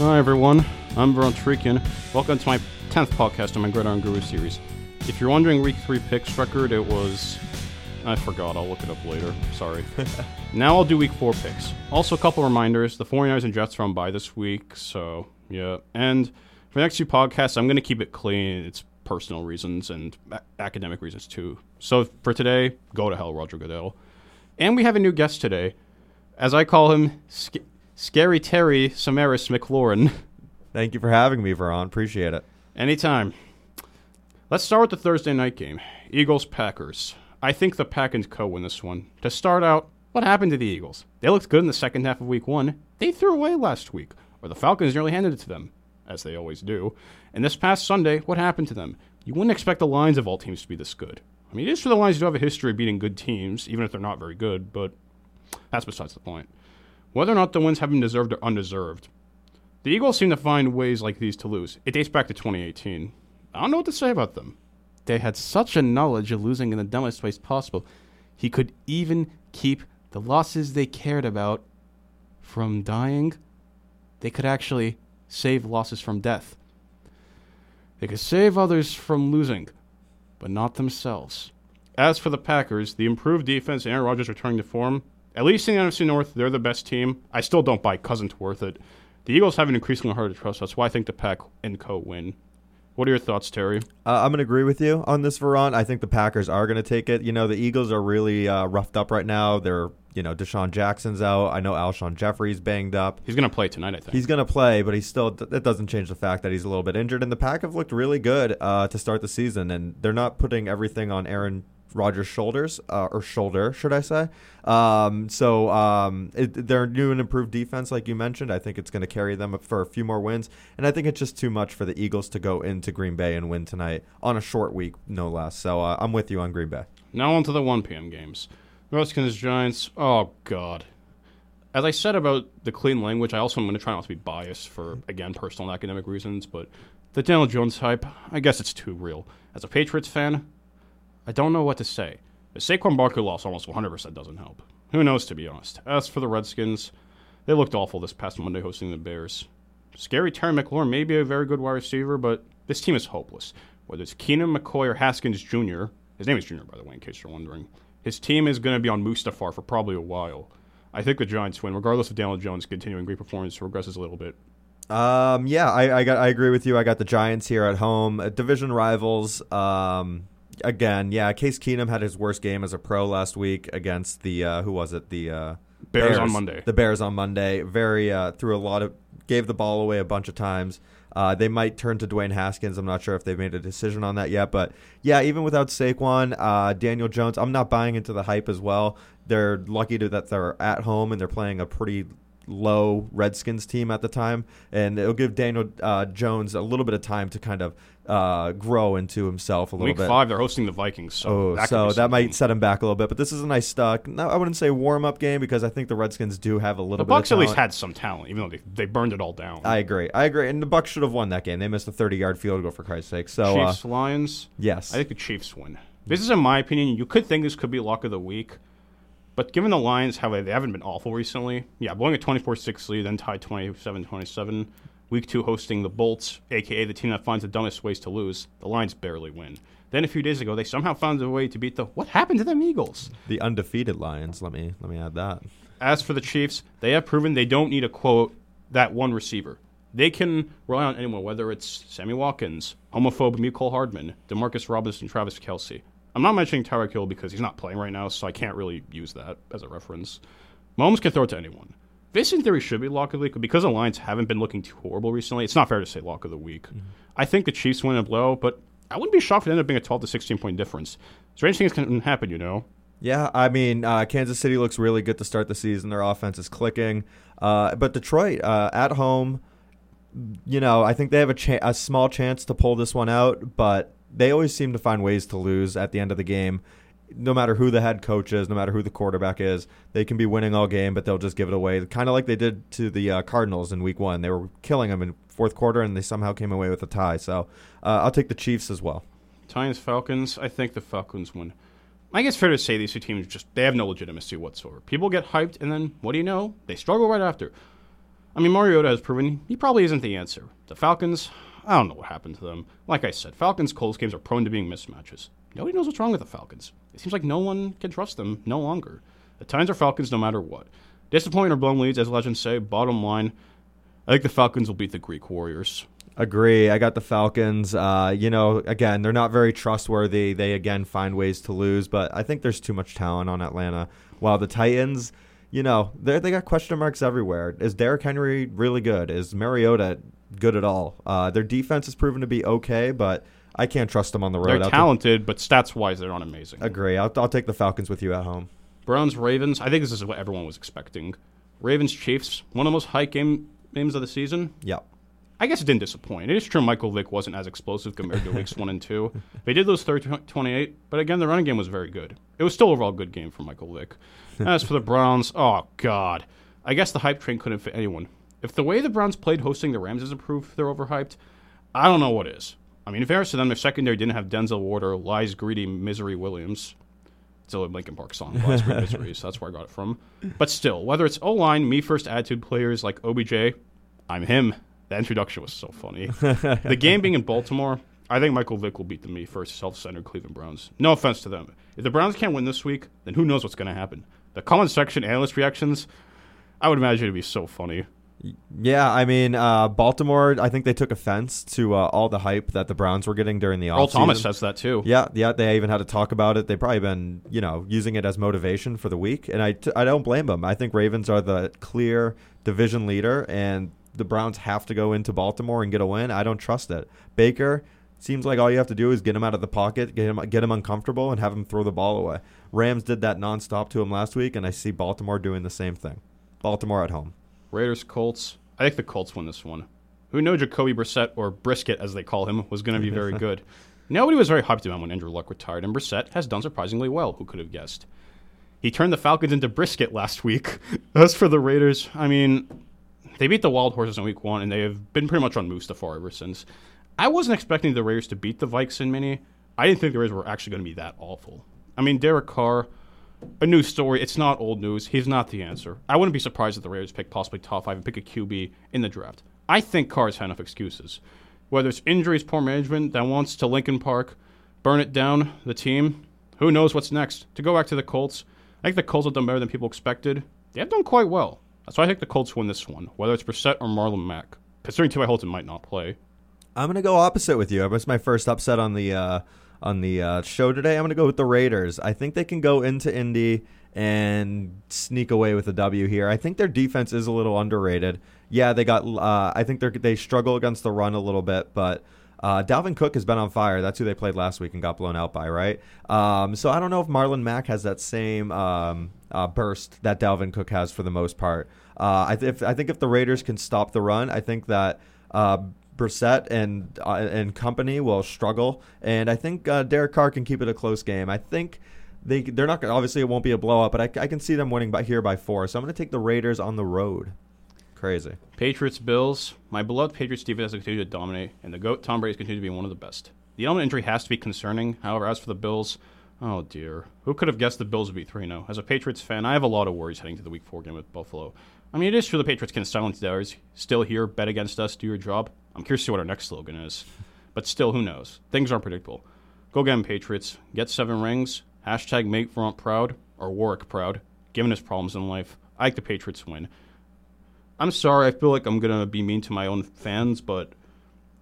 Hi everyone, I'm Veron Trican. Welcome to my 10th podcast on my Great Iron Guru series. If you're wondering week 3 picks record, it was... I forgot, I'll look it up later. Sorry. Now I'll do week 4 picks. Also a couple reminders, the 49ers and Jets are on bye this week, so yeah. And for the next few podcasts, I'm going to keep it clean. It's personal reasons and academic reasons too. So for today, go to hell, Roger Goodell. And we have a new guest today. As I call him, Scary Terry McLaurin. Thank you for having me, Veron. Appreciate it. Anytime. Let's start with the Thursday night game, Eagles-Packers. I think the Pack and Co. win this one. To start out, what happened to the Eagles? They looked good in the second half of week 1. They threw away last week, or the Falcons nearly handed it to them, as they always do. And this past Sunday, what happened to them? You wouldn't expect the Lions of all teams to be this good. I mean, it is for the Lions to have a history of beating good teams, even if they're not very good, but that's besides the point. Whether or not the wins have been deserved or undeserved, the Eagles seem to find ways like these to lose. It dates back to 2018. I don't know what to say about them. They had such a knowledge of losing in the dumbest ways possible. He could even keep the losses they cared about from dying. They could actually save losses from death. They could save others from losing, but not themselves. As for the Packers, the improved defense and Aaron Rodgers returning to form, at least in the NFC North, they're the best team. I still don't buy Cousins worth it. The Eagles have an increasingly hard to trust. That's why I think the Pack and Co. win. What are your thoughts, Terry? I'm going to agree with you on this, Veron. I think the Packers are going to take it. You know, the Eagles are really roughed up right now. They're, you know, Deshaun Jackson's out. I know Alshon Jeffrey's banged up. He's going to play tonight, I think. He's going to play, but he's still, that doesn't change the fact that he's a little bit injured. And the Pack have looked really good to start the season, and they're not putting everything on Aaron Rodgers' shoulders, or shoulder, should I say. Their new and improved defense, like you mentioned, I think it's going to carry them up for a few more wins. And I think it's just too much for the Eagles to go into Green Bay and win tonight on a short week, no less. So I'm with you on Green Bay. Now on to the 1 p.m. games. Redskins-Giants, oh, God. As I said about the clean language, I also am going to try not to be biased for, again, personal and academic reasons, but the Daniel Jones hype, I guess it's too real. As a Patriots fan, I don't know what to say. The Saquon Barkley loss almost 100% doesn't help. Who knows, to be honest. As for the Redskins, they looked awful this past Monday hosting the Bears. Scary Terry McLaurin may be a very good wide receiver, but this team is hopeless. Whether it's Keenum, McCoy, or Haskins Jr., his name is Jr., by the way, in case you're wondering, his team is going to be on Mustafar for probably a while. I think the Giants win, regardless of Daniel Jones' continuing great performance regresses a little bit. I agree with you. I got the Giants here at home. Division rivals, again, yeah, Case Keenum had his worst game as a pro last week against the Bears on Monday. The Bears on Monday gave the ball away a bunch of times. They might turn to Dwayne Haskins. I'm not sure if they've made a decision on that yet, but yeah, even without Saquon, Daniel Jones, I'm not buying into the hype as well. They're lucky that they're at home and they're playing a pretty low Redskins team at the time, and it'll give Daniel Jones a little bit of time to kind of grow into himself a little bit. Week 5, they're hosting the Vikings, so that might set him back a little bit. But this is a nice, I wouldn't say warm-up game because I think the Redskins do have a little bit of talent. The Bucs at least had some talent, even though they burned it all down. I agree. And the Bucs should have won that game. They missed a 30-yard field goal, for Christ's sake. So, Chiefs-Lions? Yes. I think the Chiefs win. This is, in my opinion, you could think this could be luck of the week. But given the Lions, how they haven't been awful recently, yeah, blowing a 24-6 lead, then tied 27-27. Week 2 hosting the Bolts, a.k.a. the team that finds the dumbest ways to lose. The Lions barely win. Then a few days ago, they somehow found a way to beat what happened to them Eagles? The undefeated Lions, let me add that. As for the Chiefs, they have proven they don't need to quote that one receiver. They can rely on anyone, whether it's Sammy Watkins, homophobe Mecole Hardman, DeMarcus Robinson, Travis Kelce. I'm not mentioning Tyreek Hill because he's not playing right now, so I can't really use that as a reference. Mahomes can throw it to anyone. This, in theory, should be lock of the week. Because the Lions haven't been looking too horrible recently, it's not fair to say lock of the week. Mm-hmm. I think the Chiefs win a blow, but I wouldn't be shocked if it ended up being a 12 to 16-point difference. Strange things can happen, you know. Yeah, I mean, Kansas City looks really good to start the season. Their offense is clicking. But Detroit, at home, you know, I think they have a small chance to pull this one out, but they always seem to find ways to lose at the end of the game. No matter who the head coach is, no matter who the quarterback is, they can be winning all game, but they'll just give it away, kind of like they did to the Cardinals in week 1. They were killing them in fourth quarter, and they somehow came away with a tie. So I'll take the Chiefs as well. Titans-Falcons, I think the Falcons win. I guess it's fair to say these two teams, they have no legitimacy whatsoever. People get hyped, and then, what do you know? They struggle right after. I mean, Mariota has proven he probably isn't the answer. The Falcons, I don't know what happened to them. Like I said, Falcons-Colts games are prone to being mismatches. Nobody knows what's wrong with the Falcons. It seems like no one can trust them no longer. The Titans are Falcons no matter what. Disappointing or blown leads, as legends say. Bottom line, I think the Falcons will beat the Greek Warriors. Agree. I got the Falcons. Again, they're not very trustworthy. They, again, find ways to lose. But I think there's too much talent on Atlanta. While the Titans, they got question marks everywhere. Is Derrick Henry really good? Is Mariota good at all? Their defense has proven to be okay, but I can't trust them on the road. They're talented, but stats-wise, they're not amazing. Agree. I'll take the Falcons with you at home. Browns, Ravens. I think this is what everyone was expecting. Ravens, Chiefs. One of the most hyped games of the season. Yeah. I guess it didn't disappoint. It is true Michael Vick wasn't as explosive compared to weeks 1 and 2. They did lose 30-28, but again, the running game was very good. It was still overall a good game for Michael Vick. As for the Browns, oh, God. I guess the hype train couldn't fit anyone. If the way the Browns played hosting the Rams is a proof they're overhyped, I don't know what is. I mean, in fairness to them, their secondary didn't have Denzel Ward or Lies Greedy Misery Williams. It's a Linkin Park song, Lies Greedy Misery, so that's where I got it from. But still, whether it's O-line, me-first attitude players like OBJ, I'm him. The introduction was so funny. The game being in Baltimore, I think Michael Vick will beat the me-first self-centered Cleveland Browns. No offense to them. If the Browns can't win this week, then who knows what's going to happen. The comment section analyst reactions, I would imagine it would be so funny. Yeah, I mean, Baltimore, I think they took offense to all the hype that the Browns were getting during the offseason. Earl Thomas says that too. Yeah, they even had a talk about it. They've probably been, using it as motivation for the week, and I don't blame them. I think Ravens are the clear division leader, and the Browns have to go into Baltimore and get a win. I don't trust it. Baker, seems like all you have to do is get him out of the pocket, get him uncomfortable, and have him throw the ball away. Rams did that nonstop to him last week, and I see Baltimore doing the same thing. Baltimore at home. Raiders, Colts. I think the Colts win this one. Who knew Jacoby Brissett, or Brisket as they call him, was going to be very good? Nobody was very hyped about him when Andrew Luck retired, and Brissett has done surprisingly well. Who could have guessed? He turned the Falcons into Brisket last week. As for the Raiders, I mean, they beat the Wild Horses in Week 1, and they have been pretty much on Mustafar ever since. I wasn't expecting the Raiders to beat the Vikes in many. I didn't think the Raiders were actually going to be that awful. I mean, Derek Carr, a new story. It's not old news. He's not the answer. I wouldn't be surprised if the Raiders pick possibly top 5 and pick a QB in the draft. I think Carr's had enough excuses. Whether it's injuries, poor management, that wants to Linkin Park, burn it down, the team, who knows what's next. To go back to the Colts, I think the Colts have done better than people expected. They have done quite well. So I think the Colts win this one, whether it's Brissett or Marlon Mack, considering T.Y. Hilton might not play. I'm going to go opposite with you. It was my first upset on the show today. I'm going to go with the Raiders. I think they can go into Indy and sneak away with a W here. I think their defense is a little underrated. Yeah, they got. I think they struggle against the run a little bit, but Dalvin Cook has been on fire. That's who they played last week and got blown out by, right? So I don't know if Marlon Mack has that same burst that Dalvin Cook has for the most part. I think if the Raiders can stop the run, I think that Brissett and company will struggle, and I think Derek Carr can keep it a close game. I think they're not gonna, obviously it won't be a blowout, but I can see them winning by 4. So I'm going to take the Raiders on the road. Crazy. Patriots, Bills. My beloved Patriots defense has continued to dominate, and the GOAT Tom Brady has continued to be one of the best. The element injury has to be concerning. However, as for the Bills, oh dear, who could have guessed the Bills would be 3-0? As a Patriots fan, I have a lot of worries heading to the Week 4 game with Buffalo. I mean, it is true the Patriots can silence theirs. Still here, bet against us, do your job. I'm curious to see what our next slogan is. But still, who knows? Things aren't predictable. Go get 'em, Patriots. Get 7 rings. # make Vermont proud, or Warwick proud, given his problems in life. I like the Patriots win. I'm sorry, I feel like I'm going to be mean to my own fans, but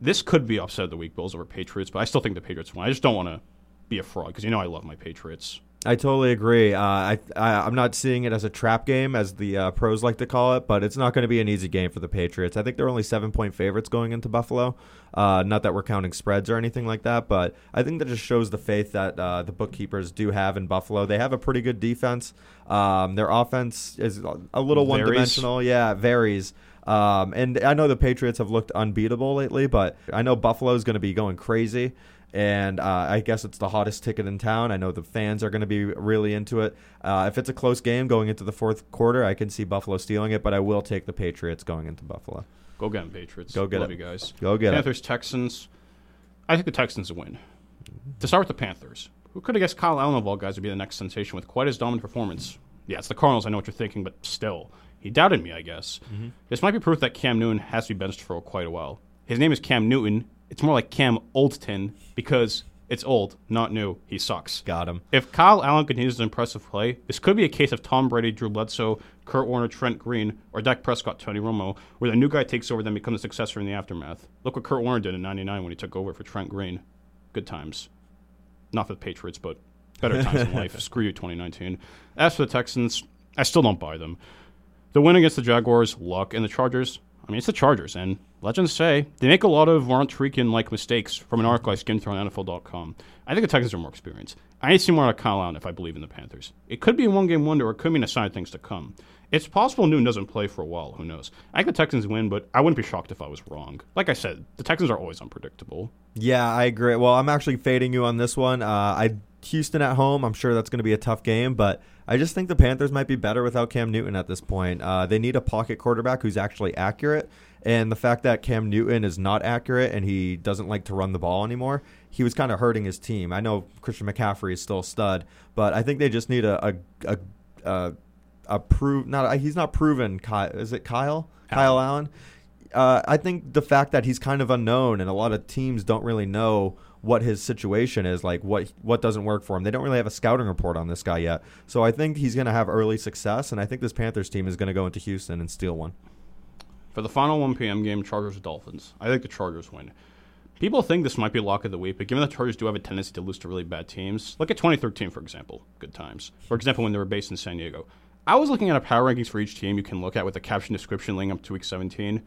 this could be upset of the week, Bills over Patriots, but I still think the Patriots win. I just don't want to be a fraud, because I love my Patriots. I totally agree. I'm not seeing it as a trap game, as the pros like to call it, but it's not going to be an easy game for the Patriots. I think they're only 7-point favorites going into Buffalo. Not that we're counting spreads or anything like that, but I think that just shows the faith that the bookkeepers do have in Buffalo. They have a pretty good defense. Their offense is a little one-dimensional. Yeah, it varies. And I know the Patriots have looked unbeatable lately, but I know Buffalo's going to be going crazy. And I guess it's the hottest ticket in town. I know the fans are going to be really into it. If it's a close game going into the fourth quarter, I can see Buffalo stealing it, but I will take the Patriots going into Buffalo. Go get them, Patriots. Go get them. Love you guys. Go get them. Panthers, Texans. I think the Texans win. To start with the Panthers, who could have guessed Kyle Allen of all guys would be the next sensation with quite his dominant performance? Yeah, it's the Cardinals. I know what you're thinking, but still. He doubted me, I guess. Mm-hmm. This might be proof that Cam Newton has to be benched for quite a while. His name is Cam Newton. It's more like Cam Oldton because it's old, not new. He sucks. Got him. If Kyle Allen continues his impressive play, this could be a case of Tom Brady, Drew Bledsoe, Kurt Warner, Trent Green, or Dak Prescott, Tony Romo, where the new guy takes over then becomes a successor in the aftermath. Look what Kurt Warner did in 99 when he took over for Trent Green. Good times. Not for the Patriots, but better times in life. Screw you, 2019. As for the Texans, I still don't buy them. The win against the Jaguars, luck, and the Chargers, I mean, it's the Chargers, and legends say they make a lot of Veron Trican-like mistakes from an article I skimmed through on NFL.com. I think the Texans are more experienced. I need to see more out of Kyle Allen if I believe in the Panthers. It could be a one-game wonder, or it could mean a sign of things to come. It's possible Newton doesn't play for a while. Who knows? I think the Texans win, but I wouldn't be shocked if I was wrong. Like I said, the Texans are always unpredictable. Yeah, I agree. Well, I'm actually fading you on this one. Houston at home, I'm sure that's going to be a tough game, but I just think the Panthers might be better without Cam Newton at this point. They need a pocket quarterback who's actually accurate, and the fact that Cam Newton is not accurate and he doesn't like to run the ball anymore, he was kind of hurting his team. I know Christian McCaffrey is still a stud, but I think they just need he's not proven. Kyle Allen? I think the fact that he's kind of unknown and a lot of teams don't really know what his situation is, like what doesn't work for him. They don't really have a scouting report on this guy yet. So I think he's going to have early success, and I think this Panthers team is going to go into Houston and steal one. For the final 1 p.m. game, Chargers-Dolphins, I think the Chargers win. People think this might be lock of the week, but given the Chargers do have a tendency to lose to really bad teams, look at 2013, for example, good times. For example, when they were based in San Diego. I was looking at a power rankings for each team you can look at with a caption description leading up to Week 17.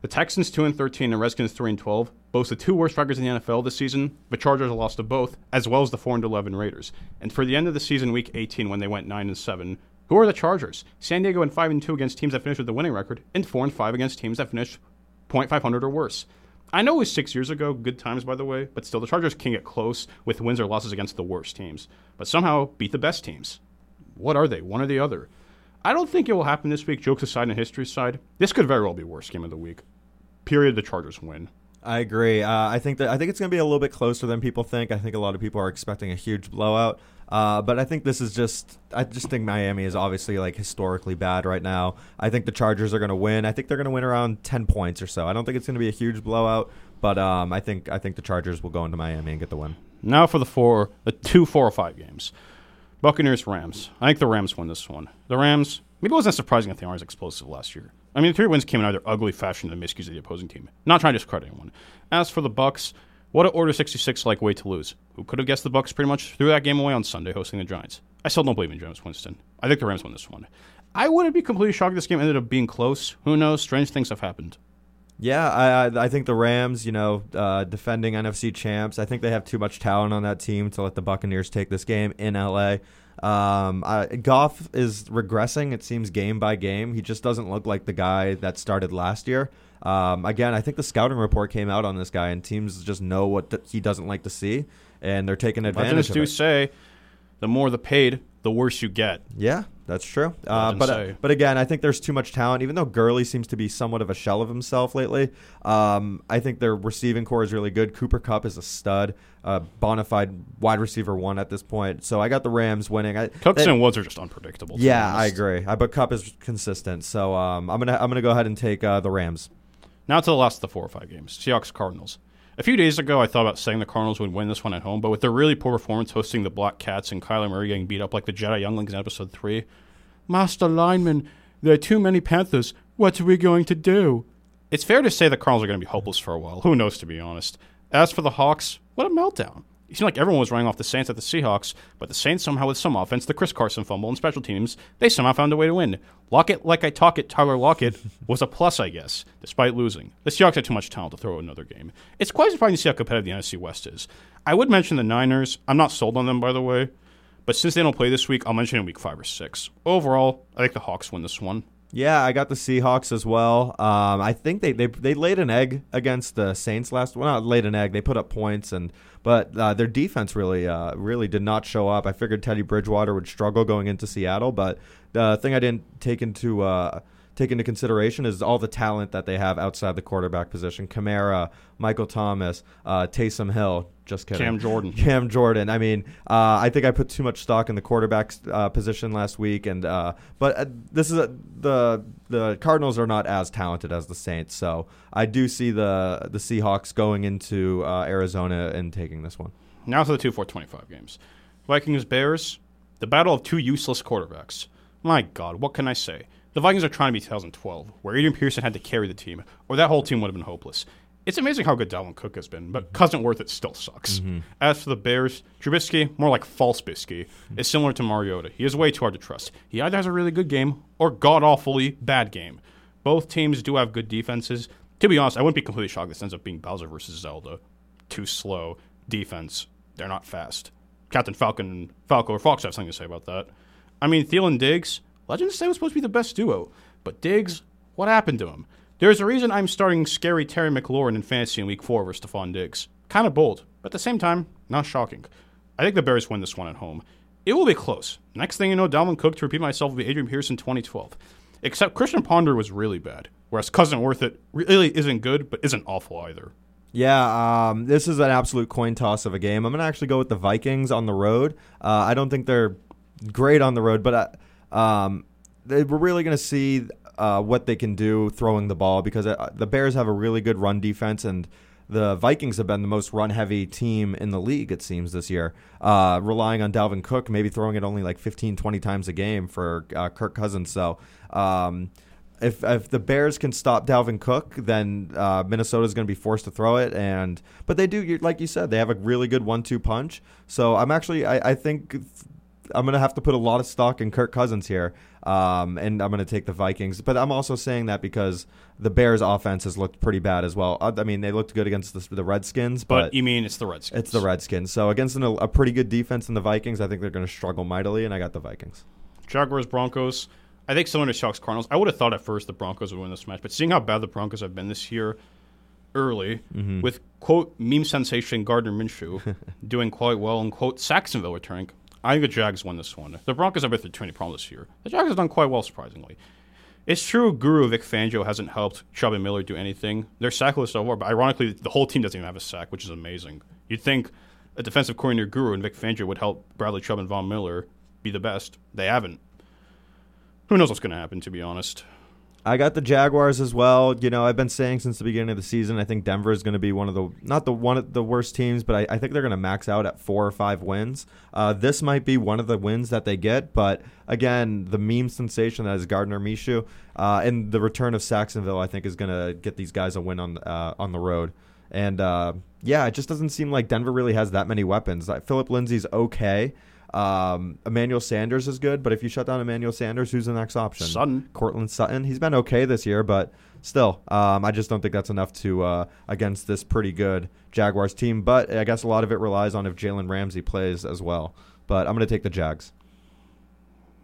The Texans 2-13 and Redskins 3-12, both the two worst records in the NFL this season. The Chargers lost to both, as well as the 4-11 Raiders. And for the end of the season, Week 18, when they went 9-7, who are the Chargers? San Diego in 5-2 against teams that finished with the winning record, and 4-5 against teams that finished .500 or worse. I know it was 6 years ago, good times by the way, but still the Chargers can get close with wins or losses against the worst teams, but somehow beat the best teams. What are they? One or the other? I don't think it will happen this week, jokes aside and history aside. This could very well be worst game of the week. Period. The Chargers win. I agree. I think it's going to be a little bit closer than people think. I think a lot of people are expecting a huge blowout. But I think I just think Miami is obviously like historically bad right now. I think the Chargers are going to win. I think they're going to win around 10 points or so. I don't think it's going to be a huge blowout, but I think the Chargers will go into Miami and get the win. Now for the 2-4-5 games. Buccaneers-Rams. I think the Rams win this one. The Rams, maybe it wasn't surprising that they aren't as explosive last year. I mean, the 3 wins came in either ugly fashion or the miscues of the opposing team. Not trying to discredit anyone. As for the Bucs, what an Order 66-like way to lose. Who could have guessed the Bucs pretty much threw that game away on Sunday hosting the Giants. I still don't believe in Jameis Winston. I think the Rams win this one. I wouldn't be completely shocked if this game ended up being close. Who knows? Strange things have happened. Yeah, I think the Rams, defending NFC champs, I think they have too much talent on that team to let the Buccaneers take this game in L.A. Goff is regressing, it seems, game by game. He just doesn't look like the guy that started last year. Again, I think the scouting report came out on this guy, and teams just know what he doesn't like to see, and they're taking advantage of it. Legends do say the more the paid, the worse you get. Yeah. That's true. But again, I think there's too much talent. Even though Gurley seems to be somewhat of a shell of himself lately, I think their receiving core is really good. Cooper Kupp is a stud, bona fide wide receiver 1 at this point. So I got the Rams winning. Cooks and Woods are just unpredictable. Yeah, I agree. But Kupp is consistent. So I'm gonna go ahead and take the Rams. Now to the last of the 4 or 5 games, Seahawks-Cardinals. A few days ago, I thought about saying the Cardinals would win this one at home, but with their really poor performance hosting the Black Cats and Kyler Murray getting beat up like the Jedi Younglings in Episode 3, Master Lineman, there are too many Panthers. What are we going to do? It's fair to say the Cardinals are going to be hopeless for a while. Who knows, to be honest. As for the Hawks, what a meltdown. It seemed like everyone was running off the Saints at the Seahawks, but the Saints somehow with some offense, the Chris Carson fumble, and special teams, they somehow found a way to win. Lockett, like I talk it, Tyler Lockett, was a plus, I guess, despite losing. The Seahawks had too much talent to throw another game. It's quite surprising to see how competitive the NFC West is. I would mention the Niners. I'm not sold on them, by the way, but since they don't play this week, I'll mention it in Week 5 or 6. Overall, I think the Hawks win this one. Yeah, I got the Seahawks as well. I think they laid an egg against the Saints last. Well, not laid an egg. They put up points, but their defense really did not show up. I figured Teddy Bridgewater would struggle going into Seattle, but the thing I didn't take into take into consideration is all the talent that they have outside the quarterback position. Kamara, Michael Thomas, Taysom Hill. Just kidding. Cam Jordan. I mean, I think I put too much stock in the quarterback position last week, and but this is the Cardinals are not as talented as the Saints, so I do see the Seahawks going into Arizona and taking this one. Now for the 2-4-25 games, Vikings Bears, the battle of two useless quarterbacks. My God, what can I say? The Vikings are trying to be 2012, where Adrian Peterson had to carry the team, or that whole team would have been hopeless. It's amazing how good Dalvin Cook has been, but Cousin Worth it still sucks. Mm-hmm. As for the Bears, Trubisky, more like false Bisky, is similar to Mariota. He is way too hard to trust. He either has a really good game or god-awfully bad game. Both teams do have good defenses. To be honest, I wouldn't be completely shocked this ends up being Bowser versus Zelda. Too slow. Defense. They're not fast. Captain Falco or Fox have something to say about that. I mean, Thielen Diggs, legends say was supposed to be the best duo. But Diggs, what happened to him? There's a reason I'm starting Scary Terry McLaurin in fantasy in Week 4 over Stefon Diggs. Kind of bold, but at the same time, not shocking. I think the Bears win this one at home. It will be close. Next thing you know, Dalvin Cook, to repeat myself, will be Adrian Peterson 2012. Except Christian Ponder was really bad, whereas Cousin Worth It really isn't good, but isn't awful either. Yeah, this is an absolute coin toss of a game. I'm going to actually go with the Vikings on the road. I don't think they're great on the road, but we're really going to see what they can do throwing the ball, because the Bears have a really good run defense, and the Vikings have been the most run-heavy team in the league, it seems, this year, relying on Dalvin Cook, maybe throwing it only like 15, 20 times a game for Kirk Cousins. So if the Bears can stop Dalvin Cook, then Minnesota's going to be forced to throw it. But they do, like you said, they have a really good 1-2 punch. So I think I'm going to have to put a lot of stock in Kirk Cousins here, and I'm going to take the Vikings. But I'm also saying that because the Bears' offense has looked pretty bad as well. I mean, they looked good against the Redskins. But you mean it's the Redskins. It's the Redskins. So against a pretty good defense in the Vikings, I think they're going to struggle mightily, and I got the Vikings. Jaguars, Broncos. I think similar to Seahawks, Cardinals. I would have thought at first the Broncos would win this match, but seeing how bad the Broncos have been this year early, mm-hmm. with, quote, meme sensation Gardner Minshew doing quite well, and, quote, Saxonville returning, I think the Jags won this one. The Broncos have been through too many problems this year. The Jags have done quite well, surprisingly. It's true, Guru Vic Fangio hasn't helped Chubb and Miller do anything. They're sackless so far, but ironically, the whole team doesn't even have a sack, which is amazing. You'd think a defensive coordinator Guru and Vic Fangio would help Bradley Chubb and Von Miller be the best. They haven't. Who knows what's going to happen, to be honest. I got the Jaguars as well. You know, I've been saying since the beginning of the season, I think Denver is going to be one of the worst teams, but I think they're going to max out at 4 or 5 wins. This might be one of the wins that they get, but again, the meme sensation that is Gardner Minshew and the return of Saxonville, I think, is going to get these guys a win on the road. And it just doesn't seem like Denver really has that many weapons. Philip Lindsay's okay. Emmanuel Sanders is good, but if you shut down Emmanuel Sanders, who's the next option? Courtland Sutton. He's been okay this year, but still, I just don't think that's enough to against this pretty good Jaguars team. But I guess a lot of it relies on if Jalen Ramsey plays as well. But I'm going to take the Jags.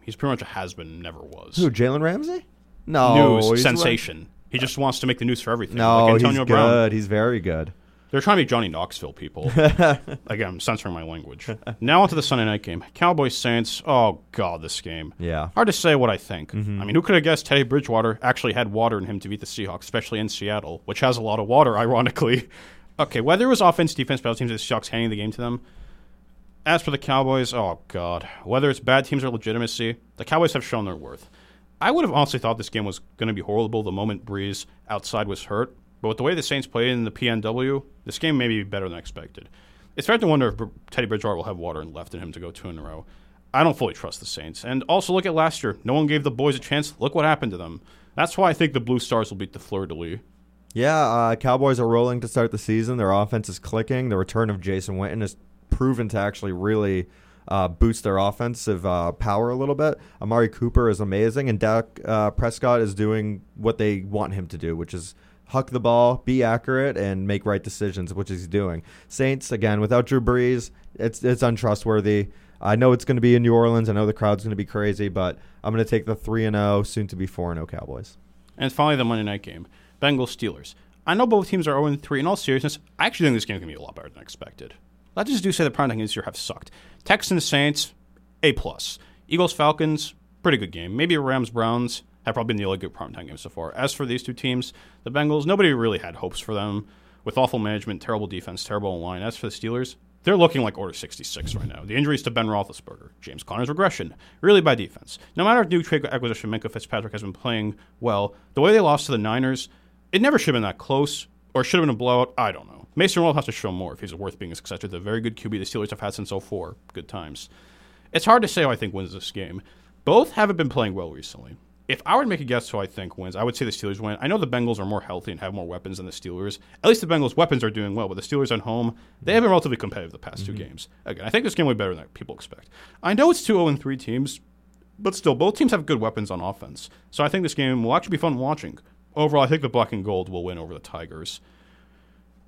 He's pretty much a has-been, never was. Who, Jalen Ramsey? No. News sensation. Like, he just wants to make the news for everything. No, like Antonio Brown. Good. He's very good. They're trying to be Johnny Knoxville, people. Again, I'm censoring my language. Now onto the Sunday night game. Cowboys-Saints. Oh, God, this game. Yeah. Hard to say what I think. Mm-hmm. I mean, who could have guessed Teddy Bridgewater actually had water in him to beat the Seahawks, especially in Seattle, which has a lot of water, ironically. Okay, whether it was offense, defense, battle teams, the Seahawks handing the game to them. As for the Cowboys, oh, God. Whether it's bad teams or legitimacy, the Cowboys have shown their worth. I would have honestly thought this game was going to be horrible the moment Brees outside was hurt. But with the way the Saints played in the PNW, this game may be better than expected. It's fair to wonder if Teddy Bridgewater will have water left in him to go 2 in a row. I don't fully trust the Saints. And also look at last year. No one gave the boys a chance. Look what happened to them. That's why I think the Blue Stars will beat the Fleur-de-Lis. Yeah, Cowboys are rolling to start the season. Their offense is clicking. The return of Jason Witten is proven to actually really boost their offensive power a little bit. Amari Cooper is amazing. And Dak Prescott is doing what they want him to do, which is huck the ball, be accurate, and make right decisions, which he's doing. Saints, again, without Drew Brees, it's untrustworthy. I know it's going to be in New Orleans. I know the crowd's going to be crazy, but I'm going to take the 3-0, soon-to-be 4-0 Cowboys. And finally, the Monday night game, Bengals-Steelers. I know both teams are 0-3. In all seriousness, I actually think this game is going to be a lot better than expected. Legends do say the Prime this year have sucked. Texans-Saints, A+. Eagles-Falcons, pretty good game. Maybe Rams-Browns, have probably been the only good primetime game so far. As for these two teams, the Bengals, nobody really had hopes for them with awful management, terrible defense, terrible line. As for the Steelers, they're looking like Order 66 right now. The injuries to Ben Roethlisberger, James Conner's regression, really bad defense. No matter if new trade acquisition Minkah Fitzpatrick has been playing well, the way they lost to the Niners, it never should have been that close or should have been a blowout. I don't know. Mason Rudolph has to show more if he's worth being a successor to the very good QB the Steelers have had since 2004. Good times. It's hard to say who I think wins this game. Both haven't been playing well recently. If I were to make a guess who I think wins, I would say the Steelers win. I know the Bengals are more healthy and have more weapons than the Steelers. At least the Bengals' weapons are doing well, but the Steelers at home, they have been relatively competitive the past two games. Again, I think this game will be better than people expect. I know it's two 0-3 teams, but still, both teams have good weapons on offense. So I think this game will actually be fun watching. Overall, I think the Black and Gold will win over the Tigers.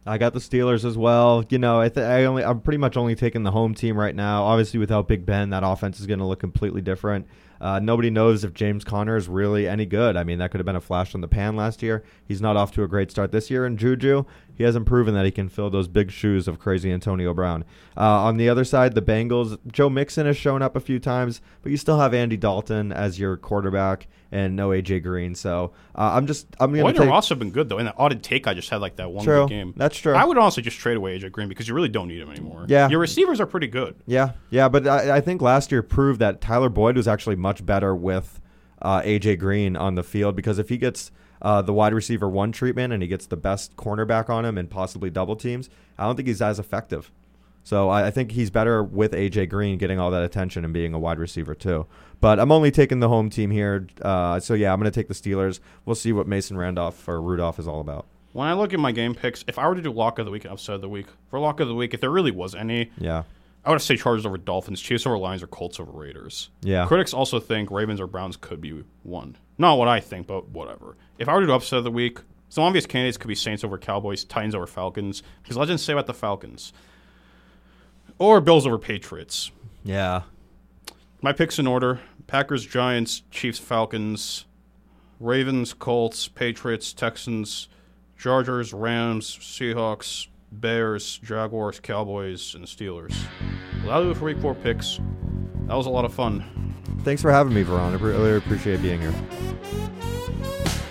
I got the Steelers as well. You know, I'm pretty much only taking the home team right now. Obviously, without Big Ben, that offense is going to look completely different. Nobody knows if James Conner is really any good. I mean, that could have been a flash in the pan last year. He's not off to a great start this year. And Juju, he hasn't proven that he can fill those big shoes of crazy Antonio Brown. On the other side, the Bengals, Joe Mixon has shown up a few times, but you still have Andy Dalton as your quarterback and no A.J. Green. So I'm going to take... Ross have been good, though. In that odd take I just had, like that one good game. That's true. I would also just trade away A.J. Green because you really don't need him anymore. Yeah. Your receivers are pretty good. Yeah, yeah, but I think last year proved that Tyler Boyd was actually much better with A.J. Green on the field, because if he gets the wide receiver one treatment and he gets the best cornerback on him and possibly double teams, I don't think he's as effective. So I think he's better with A.J. Green getting all that attention and being a wide receiver too. But I'm only taking the home team here. So, yeah, I'm going to take the Steelers. We'll see what Mason Rudolph is all about. When I look at my game picks, if I were to do Lock of the Week and Upset of the Week, for Lock of the Week, if there really was any, I would say Chargers over Dolphins, Chiefs over Lions, or Colts over Raiders. Yeah. Critics also think Ravens or Browns could be one. Not what I think, but whatever. If I were to do Upset of the Week, some obvious candidates could be Saints over Cowboys, Titans over Falcons, because legends say about the Falcons. Or Bills over Patriots. Yeah. My picks in order: Packers, Giants, Chiefs, Falcons, Ravens, Colts, Patriots, Texans, Chargers, Rams, Seahawks, Bears, Jaguars, Cowboys, and Steelers. Well, that'll do it for Week 4 picks. That was a lot of fun. Thanks for having me, Veron. I really appreciate being here.